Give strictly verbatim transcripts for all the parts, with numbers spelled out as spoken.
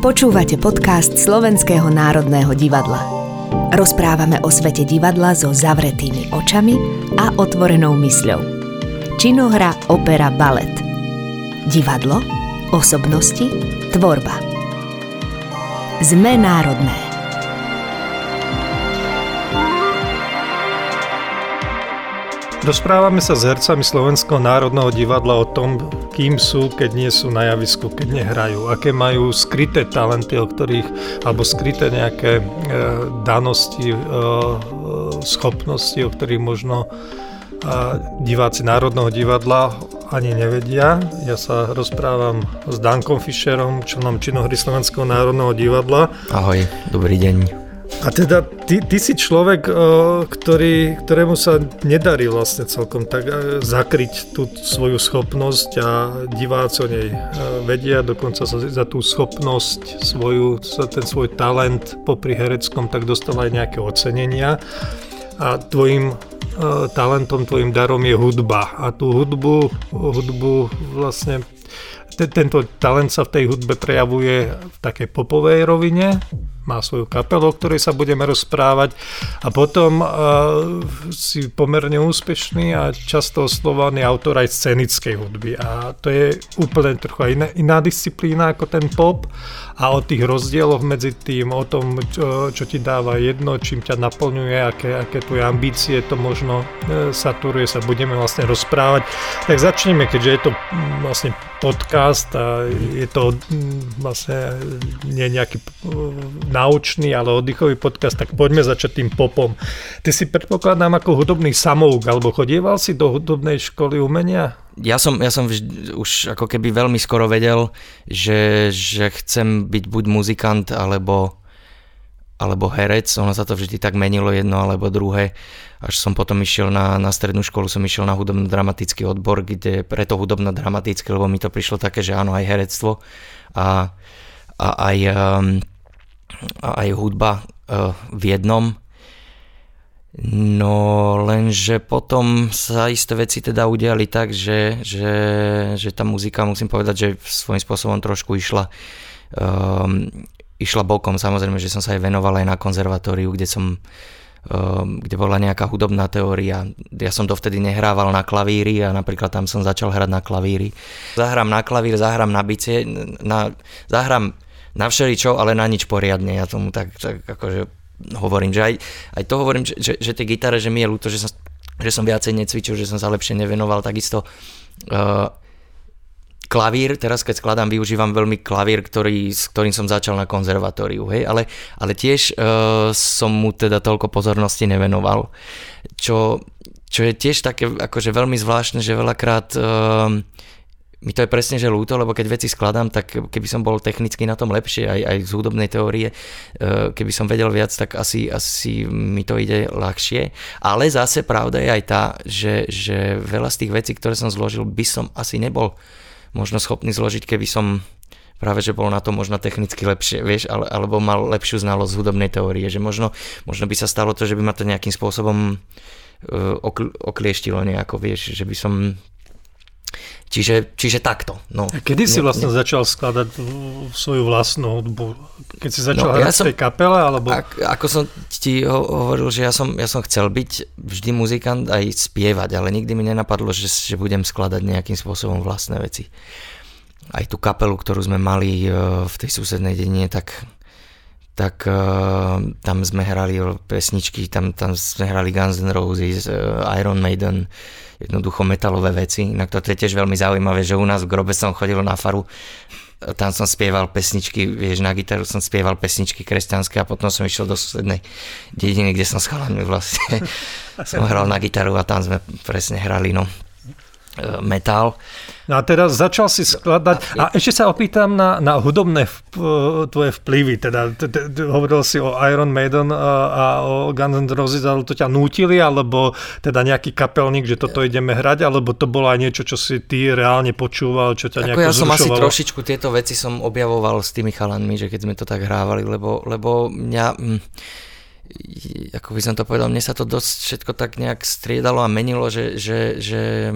Počúvate podcast Slovenského národného divadla. Rozprávame o svete divadla so zavretými očami a otvorenou mysľou. Činohra, opera, balet. Divadlo, osobnosti, tvorba. Sme národné. Rozprávame sa s hercami Slovenského národného divadla o tom, kým sú, keď nie sú na javisku, keď nehrajú, aké majú skryté talenty, o ktorých, alebo skryté nejaké e, danosti, e, schopnosti, o ktorých možno e, diváci Národného divadla ani nevedia. Ja sa rozprávam s Dankom Fischerom, členom Činohry Slovenského národného divadla. Ahoj, dobrý deň. A teda ty, ty si človek, ktorý, ktorému sa nedarí vlastne celkom tak zakryť tú svoju schopnosť a diváci o nej vedia, dokonca sa za tú schopnosť svoju, za ten svoj talent popri hereckom tak dostal aj nejaké ocenenia a tvojim talentom, tvojim darom je hudba a tú hudbu, hudbu vlastne tento talent sa v tej hudbe prejavuje v takej popovej rovine, má svoju kapelu, o ktorej sa budeme rozprávať a potom uh, si pomerne úspešný a často oslovaný autor aj scenickej hudby a to je úplne trochu iná, iná disciplína ako ten pop a o tých rozdieloch medzi tým, o tom, čo, čo ti dáva jedno, čím ťa naplňuje, aké, aké tvoje ambície to možno uh, saturuje, sa budeme vlastne rozprávať. Tak začneme, keďže je to vlastne podcast a je to vlastne nie nejaký naučný, ale oddychový podcast, tak poďme začať tým popom. Ty si predpokladám ako hudobný samouk, alebo chodieval si do hudobnej školy umenia? Ja som, ja som vž, už ako keby veľmi skoro vedel, že, že chcem byť buď muzikant, alebo, alebo herec. Ono sa to vždy tak menilo jedno alebo druhé. Až som potom išiel na, na strednú školu, som išiel na hudobno-dramatický odbor, kde preto hudobno-dramatický, lebo mi to prišlo také, že áno, aj herectvo a, a aj, um, aj hudba uh, v jednom. No lenže potom sa isté veci teda udiali tak, že, že, že tá muzika, musím povedať, že svojím spôsobom trošku išla um, išla bokom. Samozrejme, že som sa aj venoval aj na konzervatóriu, kde som kde bola nejaká hudobná teória. Ja som dovtedy nehrával na klavíri a napríklad tam som začal hrať na klavíri. Zahrám na klavír, zahrám na bicie, na, zahrám na všeličo, ale na nič poriadne. Ja tomu tak, tak akože hovorím, že aj, aj to hovorím, že, že, že tie gitare, že mi je ľúto, že som, že som viacej necvičil, že som sa lepšie nevenoval. Takisto uh, klavír, teraz keď skladám, využívam veľmi klavír, ktorý, s ktorým som začal na konzervatóriu, hej, ale, ale tiež uh, som mu teda toľko pozornosti nevenoval, čo, čo je tiež také akože veľmi zvláštne, že veľakrát uh, mi to je presne, že ľúto, lebo keď veci skladám, tak keby som bol technicky na tom lepšie, aj, aj z hudobnej teórie, uh, keby som vedel viac, tak asi, asi mi to ide ľahšie, ale zase pravda je aj tá, že, že veľa z tých vecí, ktoré som zložil, by som asi nebol možno schopný zložiť, keby som práve, že bol na to možno technicky lepšie, vieš, ale, alebo mal lepšiu znalosť hudobnej teórie, že možno, možno by sa stalo to, že by ma to nejakým spôsobom uh, okl- oklieštilo nejako, vieš, že by som... Čiže, čiže takto. No. A kedy si vlastne ne, ne... začal skladať svoju vlastnú hudbu? Keď si začal no, hrať ja som, v tej kapele? Alebo... Ak, ako som ti hovoril, že ja som, ja som chcel byť vždy muzikant aj spievať, ale nikdy mi nenapadlo, že, že budem skladať nejakým spôsobom vlastné veci. Aj tú kapelu, ktorú sme mali v tej susednej dedine, tak, tak tam sme hrali pesničky, tam, tam sme hrali Guns N' Roses, Iron Maiden, jednoducho metalové veci, inak to je tiež veľmi zaujímavé, že u nás v Grobe som chodil na faru, tam som spieval pesničky, vieš, na gitaru som spieval pesničky kresťanské a potom som išiel do susednej dediny, kde som s chalanmi vlastne, som hral na gitaru a tam sme presne hrali, no, metal. No a teraz začal si skladať, a ešte sa opýtam na, na hudobné vp, tvoje vplyvy, teda t, t, t, hovoril si o Iron Maiden a, a o Guns N' Roses, ale to ťa nútili, alebo teda nejaký kapelník, že toto ideme hrať, alebo to bolo aj niečo, čo si ty reálne počúval, čo ťa nejako zrušovalo? Ja som asi trošičku tieto veci som objavoval s tými chalanmi, že keď sme to tak hrávali, lebo, lebo mňa... Hm, ako by som to povedal, mne sa to dosť všetko tak nejak striedalo a menilo, že, že, že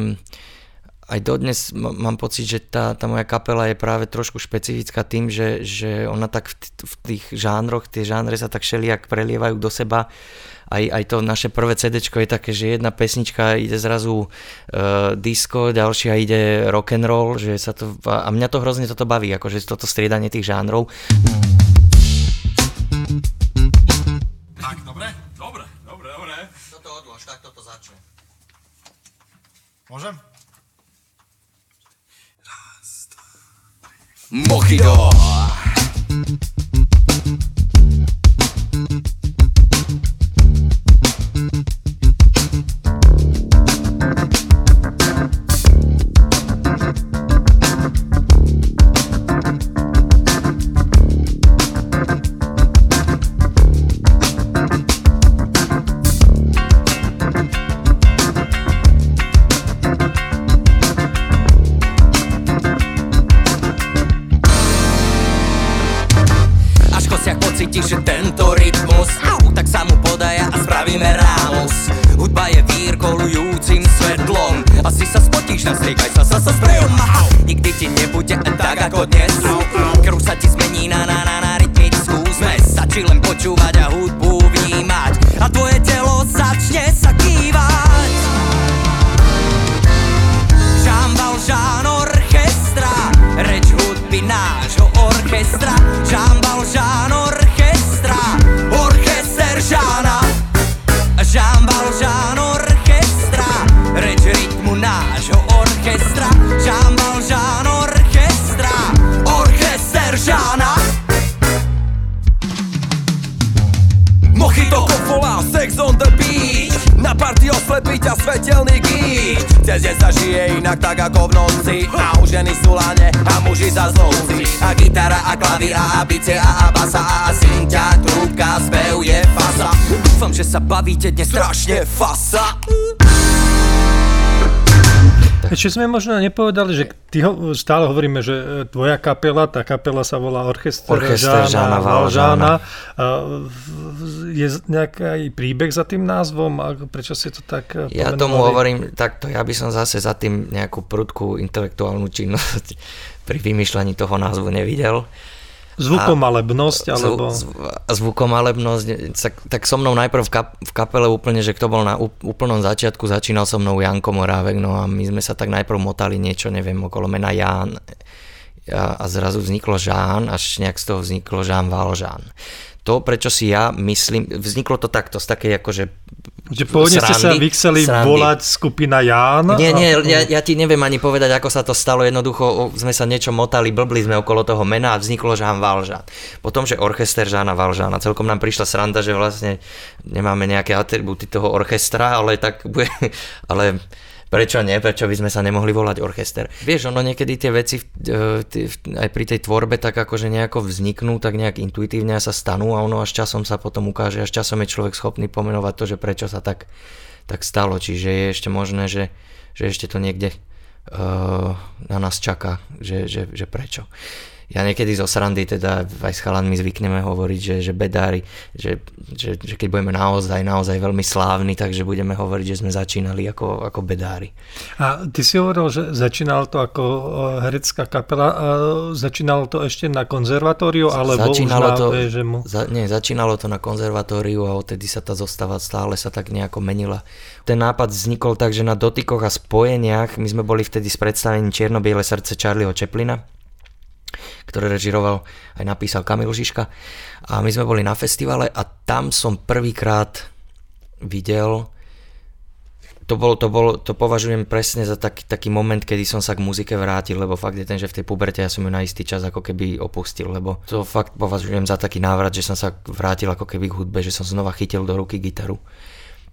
aj dodnes mám pocit, že tá, tá moja kapela je práve trošku špecifická tým, že, že ona tak v, t- v tých žánroch, tie žánre sa tak všelijak prelievajú do seba. Aj, aj to naše prvé cédéčko je také, že jedna pesnička ide zrazu uh, disco, ďalšia ide rock and roll, že sa to, a mňa to hrozne toto baví, akože toto striedanie tých žánrov. Tak, dobre? Dobre, dobre, dobre. Toto odlož, tak toto začne. Môžem? Mojito. Že tento rytmus, au, tak sa mu podaja a spravíme rámus. Hudba je vír kolujúcim svetlom, asi sa spotíš, nastriekaj sa zasa sprejom. Nikdy ti nebude tak ako dnes, krv sa ti zmení na na na na rytmickú zmes. Stačí len počúvať a hudbu vnímať a tvoje telo začne sa kývať. Jean Valjean orchestra, reč hudby nášho orchestra. Jean Valjean orchestra, Orchester Jeana, Jean Valjean orchestra, reč rytmu nášho orchestra. Jean Valjean orchestra, Orchester Jeana. Mojito povolá sex on the beach, na party oslepiť a svetelný gíč. Cez deň sa žije inak tak ako v noci, a už ženy sú lane a muži sa zlomci. A gitara a klavír a bicie a basa a synťa, trúbka, spev je fasa. Dúfam, že sa bavíte dnes strašne fasa. Ešte sme možno nepovedali, že ty ho, stále hovoríme, že tvoja kapela, tá kapela sa volá Orchester Jeana Valjeana. Je nejaký príbeh za tým názvom? A prečo si to tak pomenovali? Ja tomu hovorím takto, ja by som zase za tým nejakú prudkú intelektuálnu činnosť pri vymýšľaní toho názvu nevidel. Zvukomalebnosť, alebo... Zvukomalebnosť, tak, tak so mnou najprv v, kap, v kapele úplne, že kto bol na úplnom začiatku, začínal so mnou Janko Morávek, no a my sme sa tak najprv motali niečo, neviem, okolo mena Ján a, a zrazu vzniklo Jean, až nejak z toho vzniklo Jean Valjean. To, prečo si ja myslím, vzniklo to takto, z takej akože... Že pôvodne ste sa vykseli volať skupina Ján? Nie, nie, ja, ja ti neviem ani povedať, ako sa to stalo, jednoducho sme sa niečo motali, blbli sme okolo toho mena a vzniklo Jean Valjean. Potom, že Orchester Jeana Valjeana, celkom nám prišla sranda, že vlastne nemáme nejaké atribúty toho orchestra, ale tak bude... Ale... Prečo nie? Prečo by sme sa nemohli volať orchester? Vieš, ono niekedy tie veci v, v, v, aj pri tej tvorbe tak akože nejako vzniknú, tak nejak intuitívne sa stanú a ono až časom sa potom ukáže, až časom je človek schopný pomenovať to, že prečo sa tak, tak stalo. Čiže je ešte možné, že, že ešte to niekde uh, na nás čaká, že, že, že prečo. Ja niekedy zo srandy, teda aj s chalanmi zvykneme hovoriť, že, že bedári, že, že, že keď budeme naozaj, naozaj veľmi slávni, takže budeme hovoriť, že sme začínali ako, ako bedári. A ty si hovoril, že začínal to ako herecká kapela, a začínalo to ešte na konzervatóriu, alebo začínalo už na to, Béžemu? Za, nie, začínalo to na konzervatóriu a odtedy sa tá zostava stále sa tak nejako menila. Ten nápad vznikol tak, že na dotykoch a spojeniach, my sme boli vtedy s predstavením Čierno-Bielé srdce Charlieho Chaplina, ktoré režiroval aj napísal Kamil Žiška, a my sme boli na festivale a tam som prvýkrát videl, to bolo, to bolo, to považujem presne za taký, taký moment, kedy som sa k muzike vrátil, lebo fakt je ten, že v tej puberte ja som ju na istý čas ako keby opustil, lebo to fakt považujem za taký návrat, že som sa vrátil ako keby k hudbe, že som znova chytil do ruky gitaru,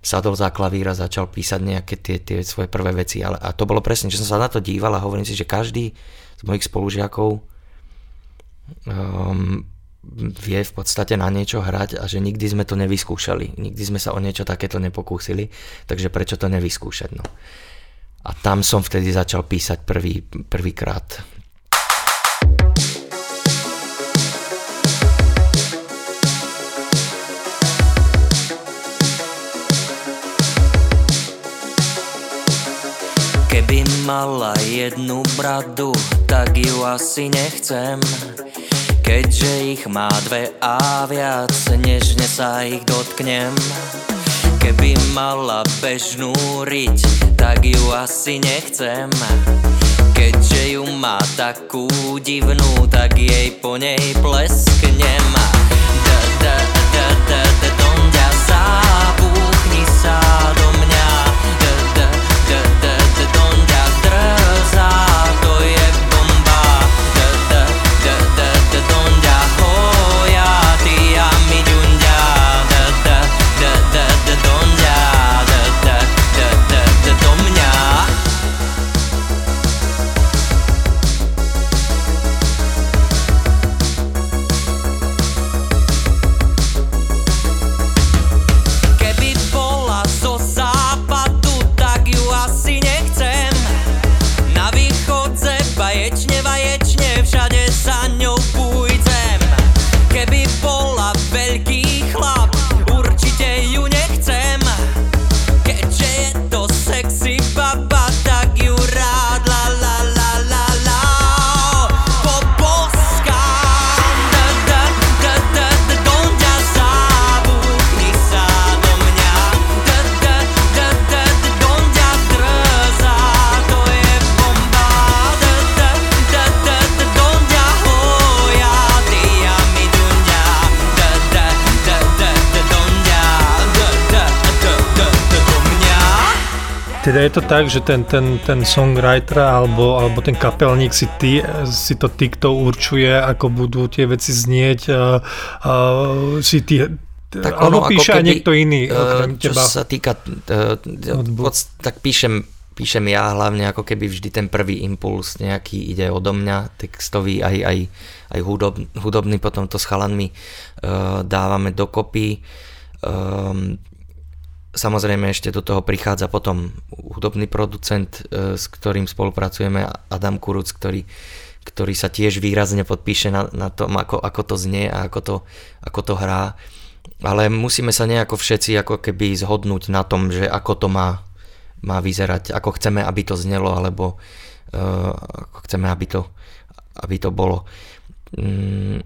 sadol za klavír a začal písať nejaké tie, tie svoje prvé veci, ale, a to bolo presne, že som sa na to díval a hovorím si, že každý z mojich spolužiakov Um, vie v podstate na niečo hrať a že nikdy sme to nevyskúšali, nikdy sme sa o niečo takéto nepokúsili, takže prečo to nevyskúšať, no. A tam som vtedy začal písať prvý, prvýkrát. Keby mala jednu bradu, tak ju asi nechcem. Keďže ich má dve a viac, nežne sa ich dotknem. Keby mala bežnú riť, tak ju asi nechcem. Keďže ju má takú divnú, tak jej po nej plesknem. Da, da, da, da, da, do mňa zabúchni sa, do mňa. Da, da, da, da, da, do mňa drzá, to je bomba. Da, da, da, da, da, do mňa hoja, ty a mi ďunďa. Da, da, da, da, da, do mňa. Da, da, da, da, da, do mňa. Teda je to tak, že ten, ten, ten songwriter alebo, alebo ten kapelník si, ty, si to ty, kto určuje, ako budú tie veci znieť, uh, uh, si ty, tak ono, alebo píše keby, niekto iný okrem čo teba. Čo sa týka, uh, tak píšem, píšem ja hlavne, ako keby vždy ten prvý impuls nejaký ide odo mňa, textový aj, aj, aj hudob, hudobný, potom to s chalanmi uh, dávame dokopy. Um, Samozrejme ešte do toho prichádza potom hudobný producent, s ktorým spolupracujeme, Adam Kuruc, ktorý, ktorý sa tiež výrazne podpíše na, na tom, ako, ako to znie a ako to, ako to hrá. Ale musíme sa nejako všetci ako keby zhodnúť na tom, že ako to má, má vyzerať, ako chceme, aby to znelo, alebo uh, ako chceme, aby to, aby to bolo. Mm.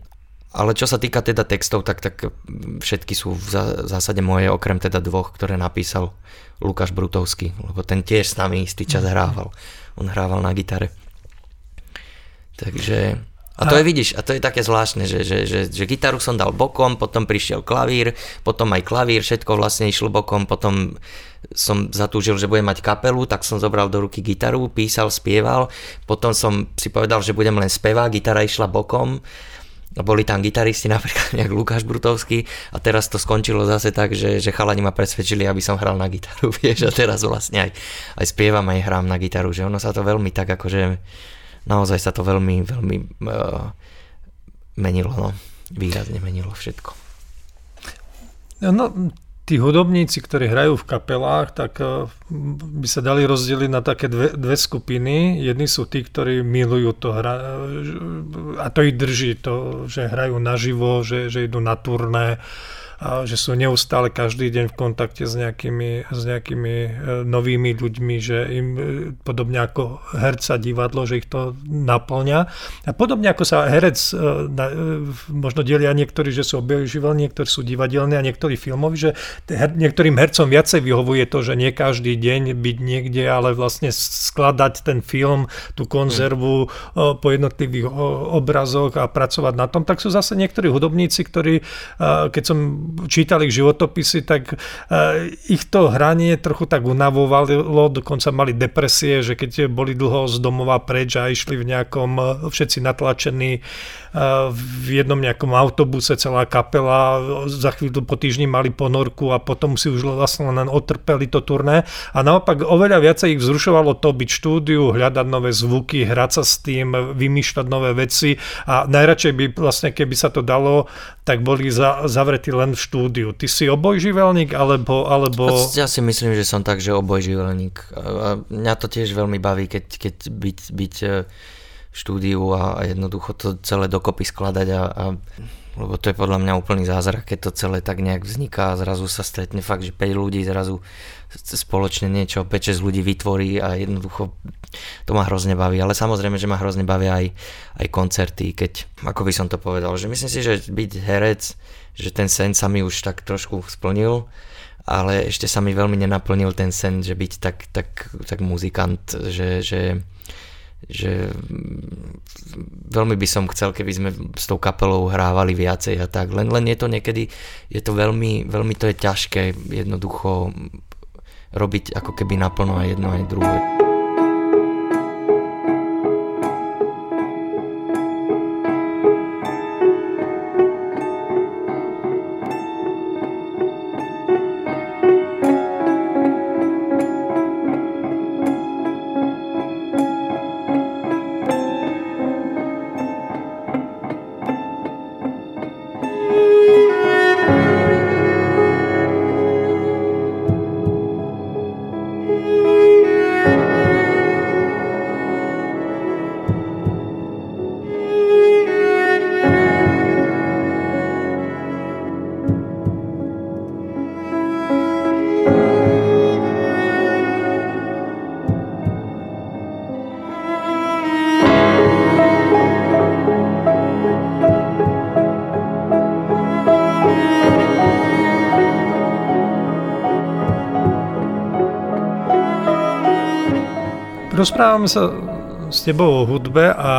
Ale čo sa týka teda textov, tak, tak všetky sú v zásade moje, okrem teda dvoch, ktoré napísal Lukáš Brutovský, lebo ten tiež s nami istý čas hrával. On hrával na gitare. Takže... A to je, vidíš, a to je také zvláštne, že, že, že, že gitaru som dal bokom, potom prišiel klavír, potom aj klavír, všetko vlastne išlo bokom, potom som zatúžil, že budem mať kapelu, tak som zobral do ruky gitaru, písal, spieval, potom som si povedal, že budem len spevák, gitara išla bokom. Boli tam gitaristi, napríklad nejak Lukáš Brutovský, a teraz to skončilo zase tak, že, že chalani ma presvedčili, aby som hral na gitaru, vieš, a teraz vlastne aj, aj spievam, aj hrám na gitaru, že ono sa to veľmi tak akože, naozaj sa to veľmi, veľmi uh, menilo, no, výrazne menilo všetko. No, tí hudobníci, ktorí hrajú v kapelách, tak uh, by sa dali rozdeliť na také dve, dve skupiny. Jedni sú tí, ktorí milujú to hra, a to ich drží, to, že hrajú naživo, že, že idú na turné, a že sú neustále každý deň v kontakte s nejakými, s nejakými novými ľuďmi, že im podobne ako herca divadlo, že ich to naplňa. A podobne ako sa herec možno delia niektorí, že sú obojživelní, niektorí sú divadelní a niektorí filmoví, že niektorým hercom viacej vyhovuje to, že nie každý deň byť niekde, ale vlastne skladať ten film, tú konzervu po jednotlivých obrazoch a pracovať na tom. Tak sú zase niektorí hudobníci, ktorí, keď som čítali ich životopisy, tak ich to hranie trochu tak unavovalo, dokonca mali depresie, že keď boli dlho z domova preč a išli v nejakom, všetci natlačení v jednom nejakom autobuse, celá kapela, za chvíľu po týždni mali ponorku a potom si už vlastne len otrpeli to turné. A naopak oveľa viacej ich vzrušovalo to byť v štúdiu, hľadať nové zvuky, hrať sa s tým, vymýšľať nové veci, a najradšej by vlastne, keby sa to dalo, tak boli za, zavretí len v štúdiu. Ty si obojživelník, alebo... alebo... Ja si myslím, že som tak, že obojživelník. A mňa to tiež veľmi baví, keď, keď byť, byť v štúdiu a, a jednoducho to celé dokopy skladať a, a lebo to je podľa mňa úplný zázrak, keď to celé tak nejak vzniká a zrazu sa stretne fakt, že päť ľudí zrazu spoločne niečo päť šesť ľudí vytvorí a jednoducho to ma hrozne baví, ale samozrejme, že ma hrozne bavia aj, aj koncerty, keď, ako by som to povedal, že myslím si, že byť herec, že ten sen sa mi už tak trošku splnil, ale ešte sa mi veľmi nenaplnil ten sen, že byť tak, tak, tak muzikant, že, že že veľmi by som chcel, keby sme s tou kapelou hrávali viacej a tak, len, len je to niekedy, je to veľmi, veľmi to je ťažké jednoducho robiť ako keby naplno aj jedno aj druhé. Rozprávame sa s tebou o hudbe a, a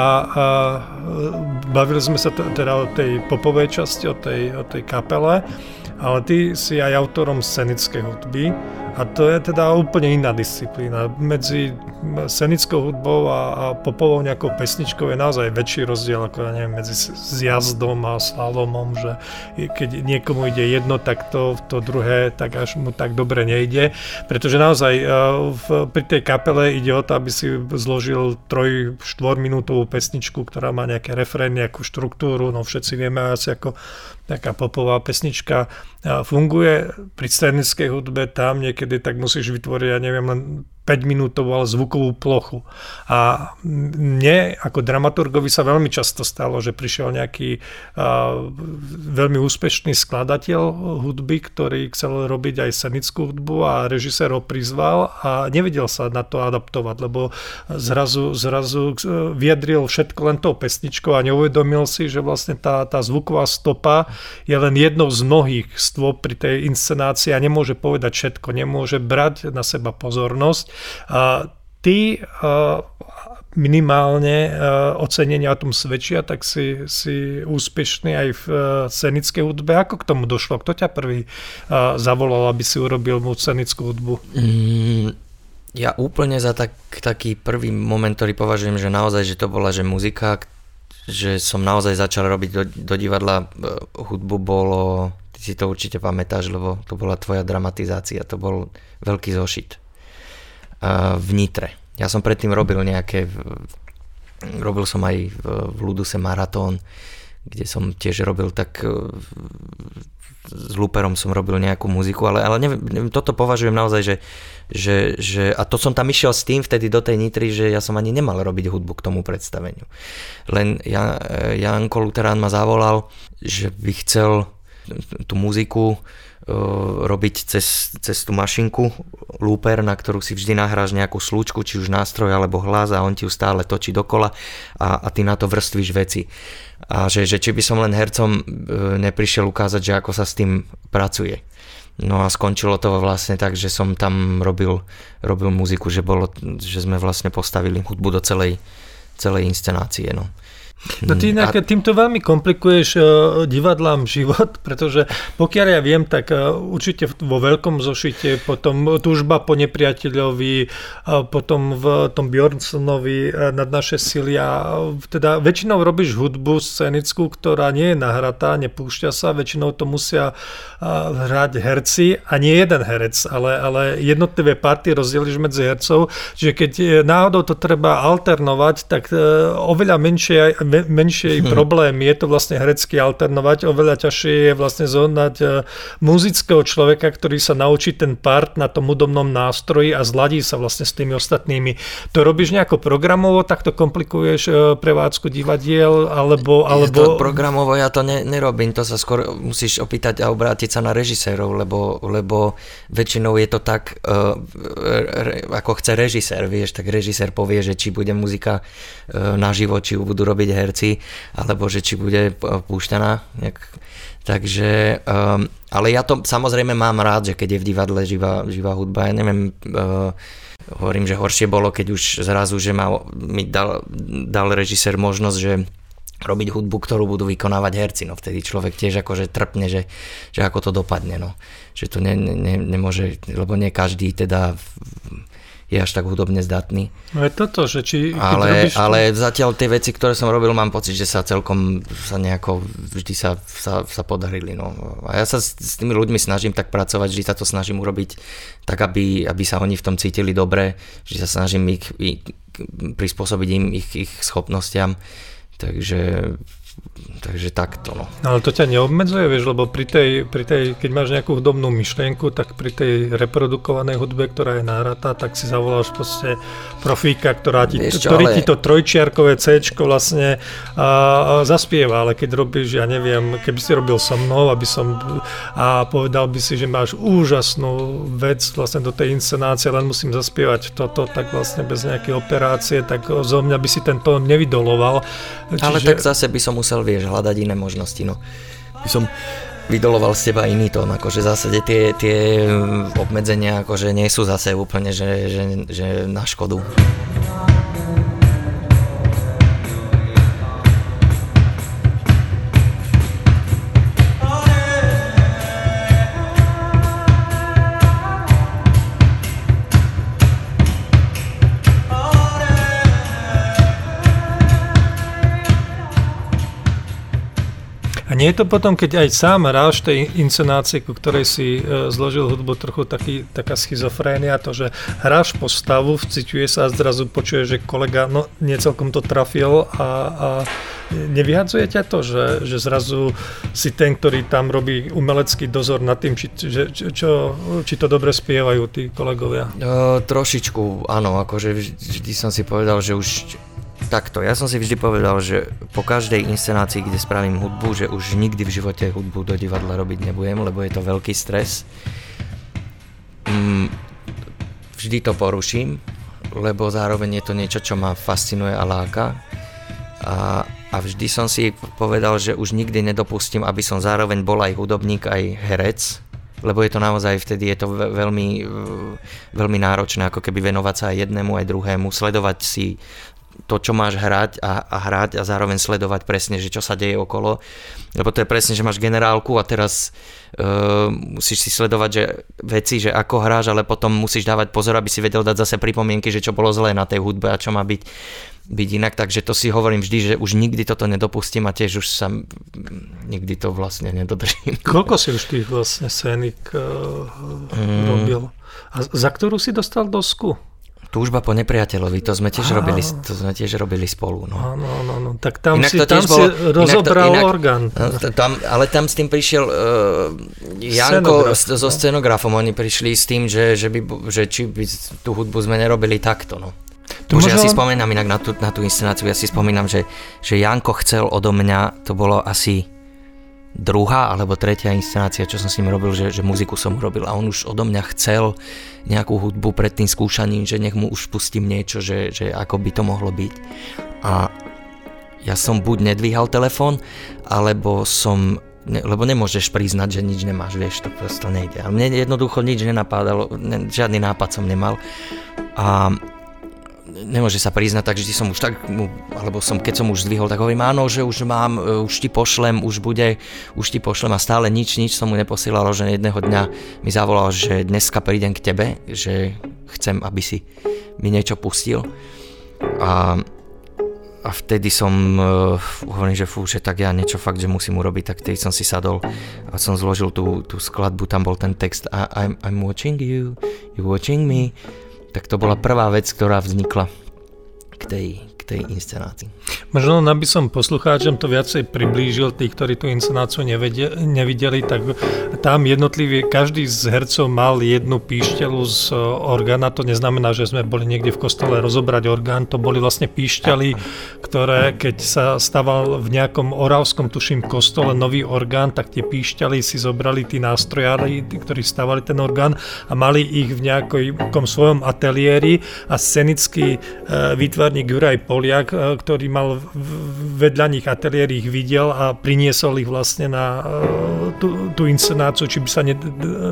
bavili sme sa t- teda o tej popovej časti, o tej, o tej kapele, ale ty si aj autorom scenickej hudby a to je teda úplne iná disciplína. Medzi scenickou hudbou a, a popovou nejakou pesničkou je naozaj väčší rozdiel ako, ja neviem, medzi zjazdom a slalomom, že keď niekomu ide jedno, tak to, to druhé tak až mu tak dobre nejde, pretože naozaj v, pri tej kapele ide o to, aby si zložil tri štyri minútovú pesničku, ktorá má nejaké refrén, nejakú štruktúru, no všetci vieme asi ako taká popová pesnička funguje. Pri scenickej hudbe tam niekedy tak musíš vytvoriť, ja neviem, len päť minútovú, ale zvukovú plochu. A mne ako dramaturgovi sa veľmi často stalo, že prišiel nejaký uh, veľmi úspešný skladateľ hudby, ktorý chcel robiť aj scenickú hudbu a režisér ho prizval a nevedel sa na to adaptovať, lebo zrazu, zrazu vyjadril všetko len tou pesničkou a neuvedomil si, že vlastne tá, tá zvuková stopa je len jednou z mnohých stôp pri tej inscenácii a nemôže povedať všetko, nemôže brať na seba pozornosť. A ty minimálne ocenenia o tom svedčia, tak si, si úspešný aj v scenickej hudbe. Ako k tomu došlo? Kto ťa prvý zavolal, aby si urobil mu scenickú hudbu? Mm, ja úplne za tak, taký prvý moment, ktorý považujem, že naozaj, že to bola že muzika, že som naozaj začal robiť do, do divadla hudbu, bolo, ty si to určite pamätáš, lebo to bola tvoja dramatizácia, to bol veľký zošit v Nitre. Ja som predtým robil nejaké, robil som aj v Luduse maratón, kde som tiež robil tak, s Luperom som robil nejakú muziku, ale, ale neviem, toto považujem naozaj, že, že, že a to som tam išiel s tým vtedy do tej Nitry, že ja som ani nemal robiť hudbu k tomu predstaveniu. Len ja, Janko Luterán ma zavolal, že by chcel tú muziku robiť cez, cez tú mašinku looper, na ktorú si vždy nahráš nejakú slučku, či už nástroj alebo hlas a on ti ju stále točí dokola a, a ty na to vrstvíš veci. A že, že či by som len hercom neprišiel ukázať, že ako sa s tým pracuje. No a skončilo to vlastne tak, že som tam robil, robil muziku, že, bolo, že sme vlastne postavili hudbu do celej, celej inscenácie. No. No ty inak a... týmto veľmi komplikuješ divadlám život, pretože pokiaľ ja viem, tak určite vo veľkom zošite, potom túžba po nepriateľovi, potom v tom Bjornsonovi nad naše sily a teda väčšinou robíš hudbu scenickú, ktorá nie je nahratá, nepúšťa sa, väčšinou to musia hrať herci a nie jeden herec, ale, ale jednotlivé party rozdielíš medzi hercov, že keď náhodou to treba alternovať, tak oveľa menšie aj menší problém. Je to vlastne herecky alternovať. Oveľa ťažšie je vlastne zohnať muzického človeka, ktorý sa naučí ten part na tom hudobnom nástroji a zladí sa vlastne s tými ostatnými. To robíš nejako programovo, tak to komplikuješ prevádzku divadiel, alebo... alebo... To programovo ja to ne, nerobím, to sa skôr musíš opýtať a obrátiť sa na režisérov, lebo, lebo väčšinou je to tak, uh, re, ako chce režisér, vieš, tak režisér povie, že či bude muzika naživo, či ju budú robiť herci, alebo že či bude púšťaná. Nejak. Takže, um, ale ja to samozrejme mám rád, že keď je v divadle živá, živá hudba, ja neviem, uh, hovorím, že horšie bolo, keď už zrazu, že ma, mi dal, dal režisér možnosť, že robiť hudbu, ktorú budú vykonávať herci, no vtedy človek tiež akože trpne, že, že ako to dopadne, no. Že to ne, ne, nemôže, lebo nie každý teda... je až tak hudobne zdatný. No je toto, že či... Ale, robíš... ale zatiaľ tie veci, ktoré som robil, mám pocit, že sa celkom sa nejako, vždy sa, sa, sa podarili. No. A ja sa s, s tými ľuďmi snažím tak pracovať, vždy sa to snažím urobiť tak, aby, aby sa oni v tom cítili dobre, že sa snažím ich, ich prispôsobiť im ich, ich schopnostiam. Takže... Takže takto. No. Ale to ťa neobmedzuje, vieš, lebo pri tej, pri tej, keď máš nejakú hudobnú myšlienku, tak pri tej reprodukovanej hudbe, ktorá je nahratá, tak si zavoláš proste profíka, ktorá ti, vieš čo, ktorý ale... ti to trojčiarkové C-čko vlastne a, a zaspieva, ale keď robíš, ja neviem, keby si robil so mnou, aby som a povedal by si, že máš úžasnú vec vlastne do tej inscenácie, len musím zaspievať toto, tak vlastne bez nejakej operácie, tak zo mňa by si ten tón nevydoloval. Čiže... Ale tak zase by som musel musel, vieš, hľadať iné možnosti, no. By som vydoloval z teba iný tón, akože v zásade tie, tie obmedzenia, akože nie sú zase úplne, že, že, že na škodu. Nie je to potom, keď aj sám hráš tej inscenácie, ku ktorej si e, zložil hudbu, trochu taký, taká schizofrénia, to, že hráš postavu, vciťuje sa a zrazu počuje, že kolega no, niecelkom to trafil a, a nevyhadzuje ťa to, že, že zrazu si ten, ktorý tam robí umelecký dozor nad tým, či, že, čo, či to dobre spievajú tí kolegovia? E, trošičku, áno, akože vždy som si povedal, že už... Takto, ja som si vždy povedal, že po každej inscenácii, kde spravím hudbu, že už nikdy v živote hudbu do divadla robiť nebudem, lebo je to veľký stres. Vždy to poruším, lebo zároveň je to niečo, čo ma fascinuje a láka. A, a vždy som si povedal, že už nikdy nedopustím, aby som zároveň bol aj hudobník, aj herec, lebo je to naozaj vtedy je to veľmi, veľmi náročné, ako keby venovať sa aj jednému, aj druhému, sledovať si to, čo máš hrať a, a hrať a zároveň sledovať presne, že čo sa deje okolo. Lebo to je presne, že máš generálku a teraz uh, musíš si sledovať že veci, že ako hráš, ale potom musíš dávať pozor, aby si vedel dať zase pripomienky, že čo bolo zlé na tej hudbe a čo má byť, byť inak. Takže to si hovorím vždy, že už nikdy toto nedopustím a tiež už sa nikdy to vlastne nedodržím. Koľko si už tých vlastne scénik uh, mm. robil? A za ktorú si dostal dosku? Túžba po nepriateľovi, to sme tiež, robili, to sme tiež robili spolu. No. Áno, áno, no. Tak tam inak si, tam si bolo, rozobral inak to, inak, orgán. Tam, ale tam s tým prišiel uh, Janko Scenograf, so scenografom, oni prišli s tým, že, že, by, že či by tú hudbu sme nerobili takto. No. Bože, možno... ja si spomínam inak na tú, na tú inscenáciu, ja si spomínam, že, že Janko chcel odo mňa, to bolo asi... druhá alebo tretia inscenácia, čo som s ním robil, že, že muziku som robil a on už odo mňa chcel nejakú hudbu pred tým skúšaním, že nech mu už pustím niečo, že, že ako by to mohlo byť. A ja som buď nedvíhal telefón, alebo som, ne, lebo nemôžeš priznať, že nič nemáš, vieš, to prosto nejde. A mne jednoducho nič nenapádalo, ne, žiadny nápad som nemal a nemôže sa priznať, tak vždy som už tak, alebo som, keď som už zdvihol, tak hovorím, áno, že už mám, už ti pošlem, už bude, už ti pošlem a stále nič, nič som mu neposielal, že jedného dňa mi zavolal, že dneska prídem k tebe, že chcem, aby si mi niečo pustil a, a vtedy som, uh, hovorím, že fú, že tak ja niečo fakt, že musím urobiť, tak vtedy som si sadol a som zložil tú, tú skladbu, tam bol ten text I, I'm, I'm watching you, you're watching me. Tak to bola prvá vec, ktorá vznikla k tej, k tej inscenácii. Možno aby som poslucháčom to viacej priblížil, tí, ktorí tú inscenáciu nevideli, tak tam jednotlivý, každý z hercov mal jednu píšťalu z orgána. To neznamená, že sme boli niekde v kostole rozobrať orgán, to boli vlastne píšťaly, ktoré keď sa staval v nejakom oravskom, tuším, kostole nový orgán, tak tie píšťaly si zobrali tí nástrojári, tí, ktorí stavali ten orgán a mali ich v nejakom svojom ateliéri a scenický výtvarník Juraj Povic Koliak, ktorý mal vedľa nich ateliér, ich videl a priniesol ich vlastne na tú, tú inscenáciu, či by sa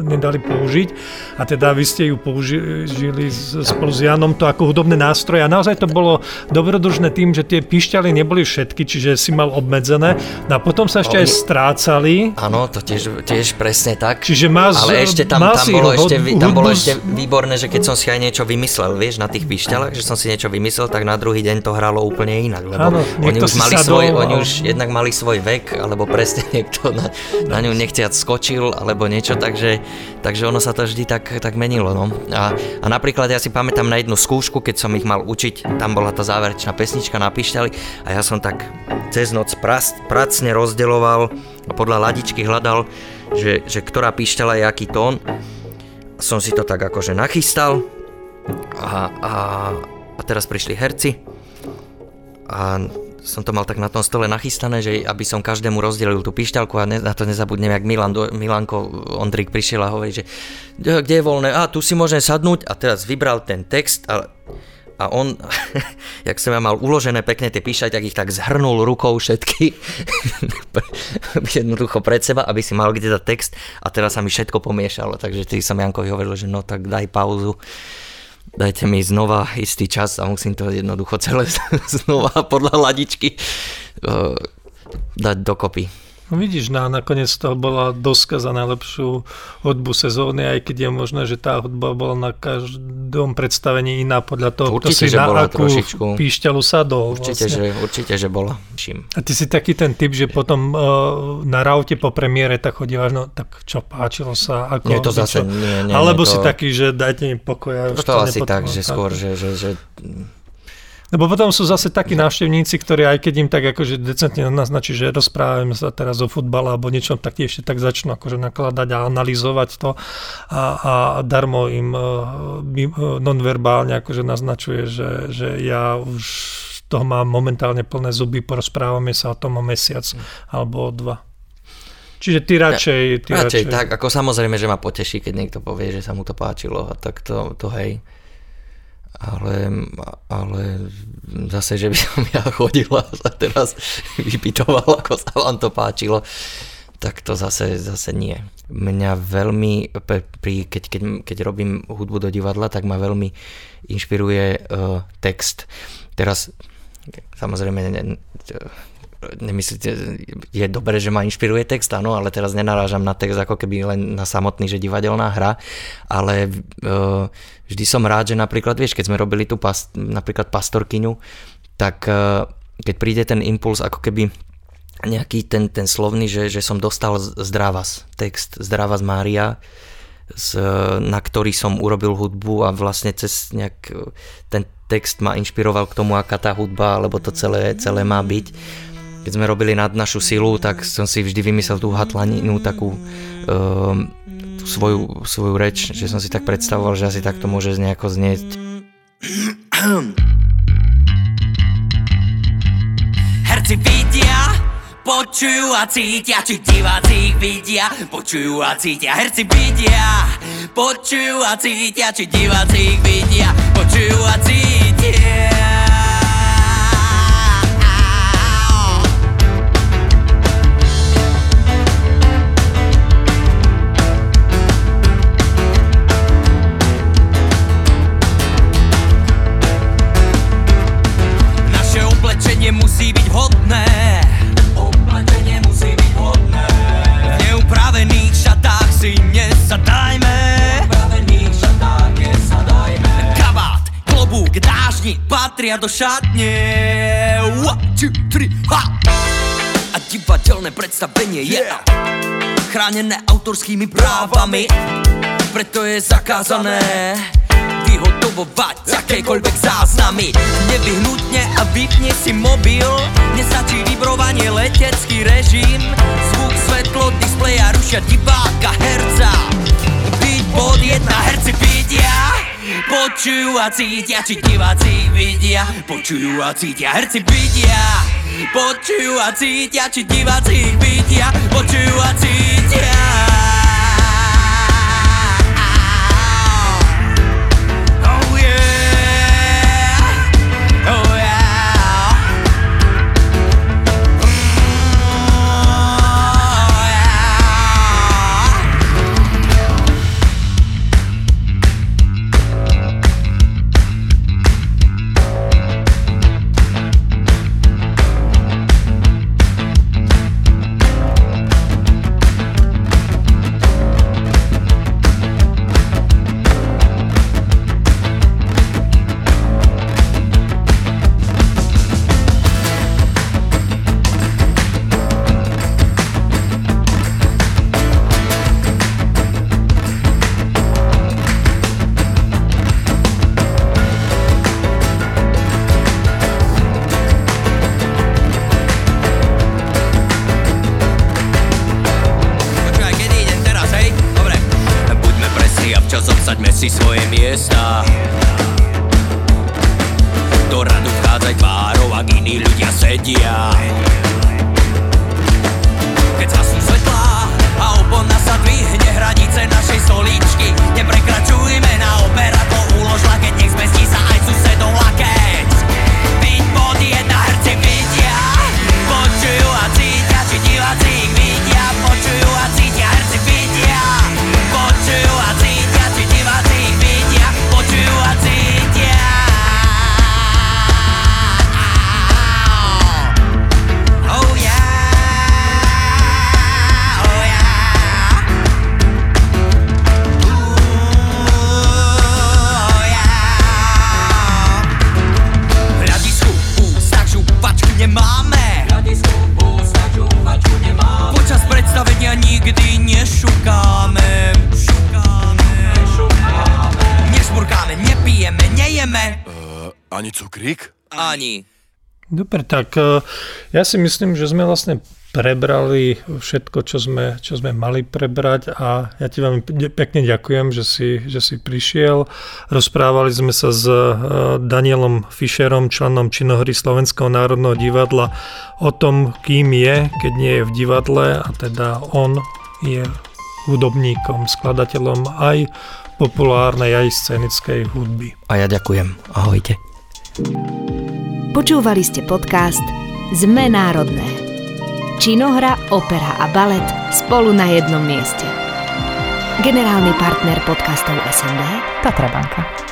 nedali použiť. A teda vy ste ju použili spolu s Janom to ako hudobné nástroje. A naozaj to bolo dobrodružné tým, že tie píšťaly neboli všetky, čiže si mal obmedzené. A potom sa ešte Oni... aj strácali. Áno, to tiež, tiež presne tak. Čiže má z... Ale ešte tam, tam, bolo, hod... ešte, tam bolo ešte výborné, že keď som si aj niečo vymyslel, vieš, na tých píšťalách, že som si niečo vymyslel, tak na druhý deň to hralo úplne inak, lebo áno, oni, už mali svoj, oni už jednak mali svoj vek, alebo presne niekto na, na ňu nechciac skočil, alebo niečo, takže, takže ono sa to vždy tak, tak menilo. No. A, a napríklad ja si pamätám na jednu skúšku, keď som ich mal učiť, tam bola tá záverečná pesnička na píšťali a ja som tak cez noc pras, pracne rozdeľoval a podľa ladičky hľadal, že, že ktorá píšťala je aký tón. Som si to tak akože nachystal a, a, a teraz prišli herci a som to mal tak na tom stole nachystané, že aby som každému rozdelil tú píšťalku a ne, na to nezabudnem, jak Milan, Milanko Ondrik prišiel a hovorí, že kde je voľné, a tu si môžem sadnúť a teraz vybral ten text a, a on, jak som ja mal uložené pekne tie píšťaly, tak ich tak zhrnul rukou všetky jednoducho pred seba, aby si mal kde dať text a teraz sa mi všetko pomiešalo, takže tým som Jankovi hovoril, že no tak daj pauzu. Dajte mi znova istý čas a musím to jednoducho celé znova podľa ladičky uh, dať dokopy. No vidíš, na, nakoniec to bola doska za najlepšiu hudbu sezóny, aj keď je možné, že tá hudba bola na každom predstavení iná podľa toho, kto si na akú trošičku píšťalu sadol. Určite, vlastne. že, určite, že bola. A ty si taký ten typ, že potom uh, na raute po premiére tak chodívaš, no tak čo, páčilo sa? Ako, nie, to zase, nie, nie, alebo nie, to... si taký, že dajte mi pokoj. To, to asi tak, že skôr, že... že, že... Lebo potom sú zase takí návštevníci, ktorí aj keď im tak akože decentne naznačí, že rozprávame sa teraz o futbale alebo niečom, tak ešte tak začnú akože nakladať a analyzovať to a, a darmo im nonverbálne akože naznačuje, že, že ja už toho mám momentálne plné zuby, porozprávame sa o tom o mesiac alebo o dva. Čiže ty radšej... Ty radšej, radšej tak, ako samozrejme, že ma poteší, keď niekto povie, že sa mu to páčilo a tak to, to hej. Ale, ale zase, že by som ja chodila a teraz vypytoval, ako sa vám to páčilo, tak to zase, zase nie. Mňa veľmi, pri, keď, keď, keď robím hudbu do divadla, tak ma veľmi inšpiruje uh, text. Teraz, samozrejme, ne, nemyslíte, je dobré, že ma inšpiruje text, áno, ale teraz nenarážam na text ako keby len na samotný, že divadelná hra, ale... Uh, Vždy som rád, že napríklad, vieš, keď sme robili tú pas, napríklad pastorkyňu, tak keď príde ten impuls, ako keby nejaký ten, ten slovný, že, že som dostal zdravas, text Zdravas Mária, z, na ktorý som urobil hudbu a vlastne cez nejak ten text ma inšpiroval k tomu, aká tá hudba, alebo to celé, celé má byť. Keď sme robili Nad našu silu, tak som si vždy vymyslel tú hatlaninu, takú... Um, Svoju, svoju reč, že som si tak predstavoval, že asi takto môže nejako znieť. Herci vidia, počujú a cítia, či diváci ich vidia, počujú a cítia. Herci vidia, počujú a cítia, či diváci ich vidia, počujú a cítia. Musí byť hodné, oblečenie musí byť hodné. V neupravených šatách si nesadajme, v neupravených šatách nesadajme. Kabát, klobúk, dážni patria do šatne. One, two, three, ha! A divadelné predstavenie je yeah. chránené autorskými právami, preto je zakázané vyhotovovať akékoľvek záznamy. Nevyhnutne a vypni si mobil, nestačí vibrovanie, letecký režim, zvuk, svetlo, displeja rušia diváka, herca. Beatbot jedna herci vidia, počujú a cítia, či diváci vidia, počujú a cítia, herci vidia, počujú a cítia, či diváci vidia, počujú a cítia. Dobre, tak ja si myslím, že sme vlastne prebrali všetko, čo sme, čo sme mali prebrať a ja ti vám pekne ďakujem, že si, že si prišiel. Rozprávali sme sa s Danielom Fischerom, členom Činohry Slovenského národného divadla, o tom, kým je, keď nie je v divadle, a teda on je hudobníkom, skladateľom aj populárnej, aj scenickej hudby. A ja ďakujem. Ahojte. Počúvali ste podcast Sme národné. Činohra, opera a balet spolu na jednom mieste. Generálny partner podcastov es en dé Tatra Banka.